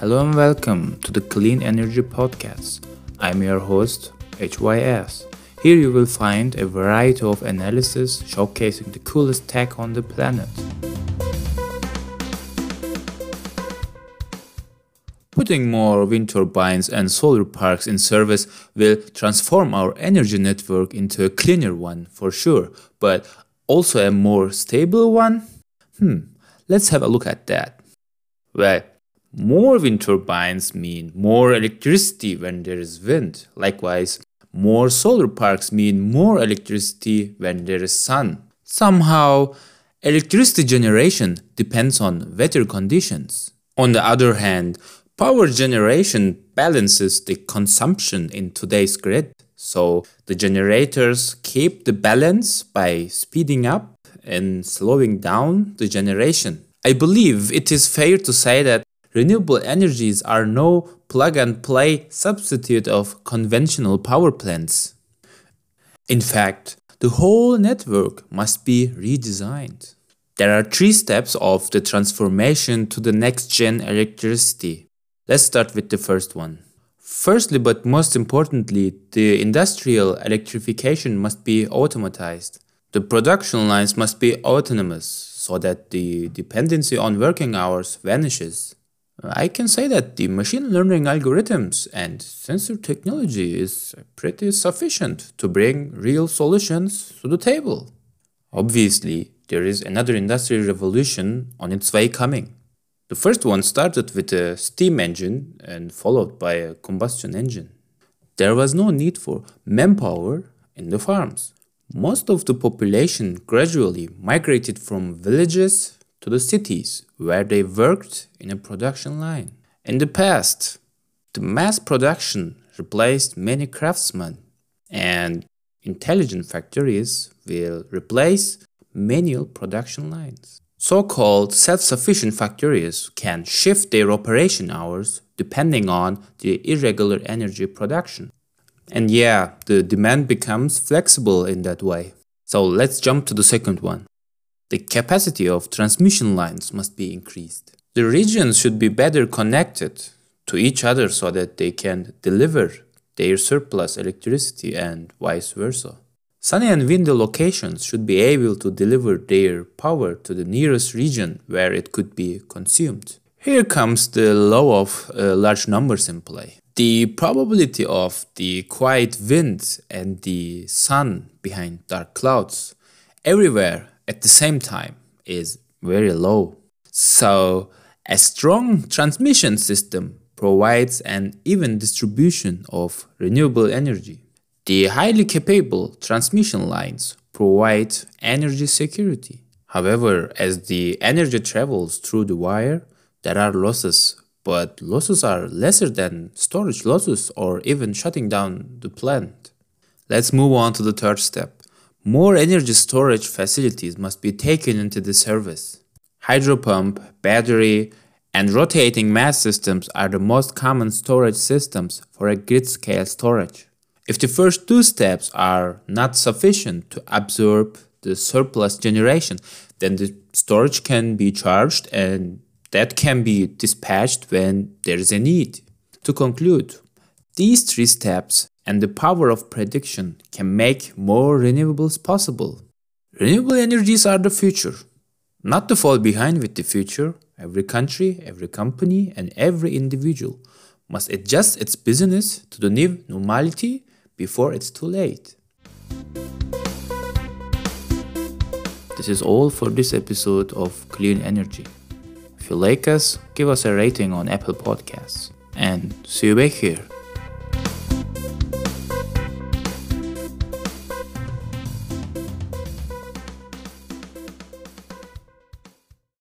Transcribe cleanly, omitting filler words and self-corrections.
Hello and welcome to the Clean Energy Podcast. I'm your host, HYS. Here you will find a variety of analysis showcasing the coolest tech on the planet. Putting more wind turbines and solar parks in service will transform our energy network into a cleaner one for sure, but also a more stable one? Let's have a look at that. Well, more wind turbines mean more electricity when there is wind. Likewise, more solar parks mean more electricity when there is sun. Somehow, electricity generation depends on weather conditions. On the other hand, power generation balances the consumption in today's grid. So the generators keep the balance by speeding up and slowing down the generation. I believe it is fair to say that renewable energies are no plug-and-play substitute of conventional power plants. In fact, the whole network must be redesigned. There are three steps of the transformation to the next-gen electricity. Let's start with the first one. Firstly, but most importantly, the industrial electrification must be automatized. The production lines must be autonomous so that the dependency on working hours vanishes. I can say that the machine learning algorithms and sensor technology is pretty sufficient to bring real solutions to the table. Obviously, there is another industrial revolution on its way coming. The first one started with a steam engine and followed by a combustion engine. There was no need for manpower in the farms. Most of the population gradually migrated from villages to the cities where they worked in a production line. In the past, the mass production replaced many craftsmen, and intelligent factories will replace manual production lines. So-called self-sufficient factories can shift their operation hours depending on the irregular energy production. And yeah, the demand becomes flexible in that way. So let's jump to the second one. The capacity of transmission lines must be increased. The regions should be better connected to each other so that they can deliver their surplus electricity and vice versa. Sunny and windy locations should be able to deliver their power to the nearest region where it could be consumed. Here comes the law of large numbers in play. The probability of the quiet wind and the sun behind dark clouds everywhere at the same time is very low. So a strong transmission system provides an even distribution of renewable energy. The highly capable transmission lines provide energy security. However, as the energy travels through the wire, there are losses, but losses are lesser than storage losses or even shutting down the plant. Let's move on to the third step. More energy storage facilities must be taken into the service. Hydro pump, battery, and rotating mass systems are the most common storage systems for a grid-scale storage. If the first two steps are not sufficient to absorb the surplus generation, then the storage can be charged and that can be dispatched when there is a need. To conclude, these three steps and the power of prediction can make more renewables possible. Renewable energies are the future. Not to fall behind with the future, every country, every company, and every individual must adjust its business to the new normality before it's too late. This is all for this episode of Clean Energy. If you like us, give us a rating on Apple Podcasts. And see you back here.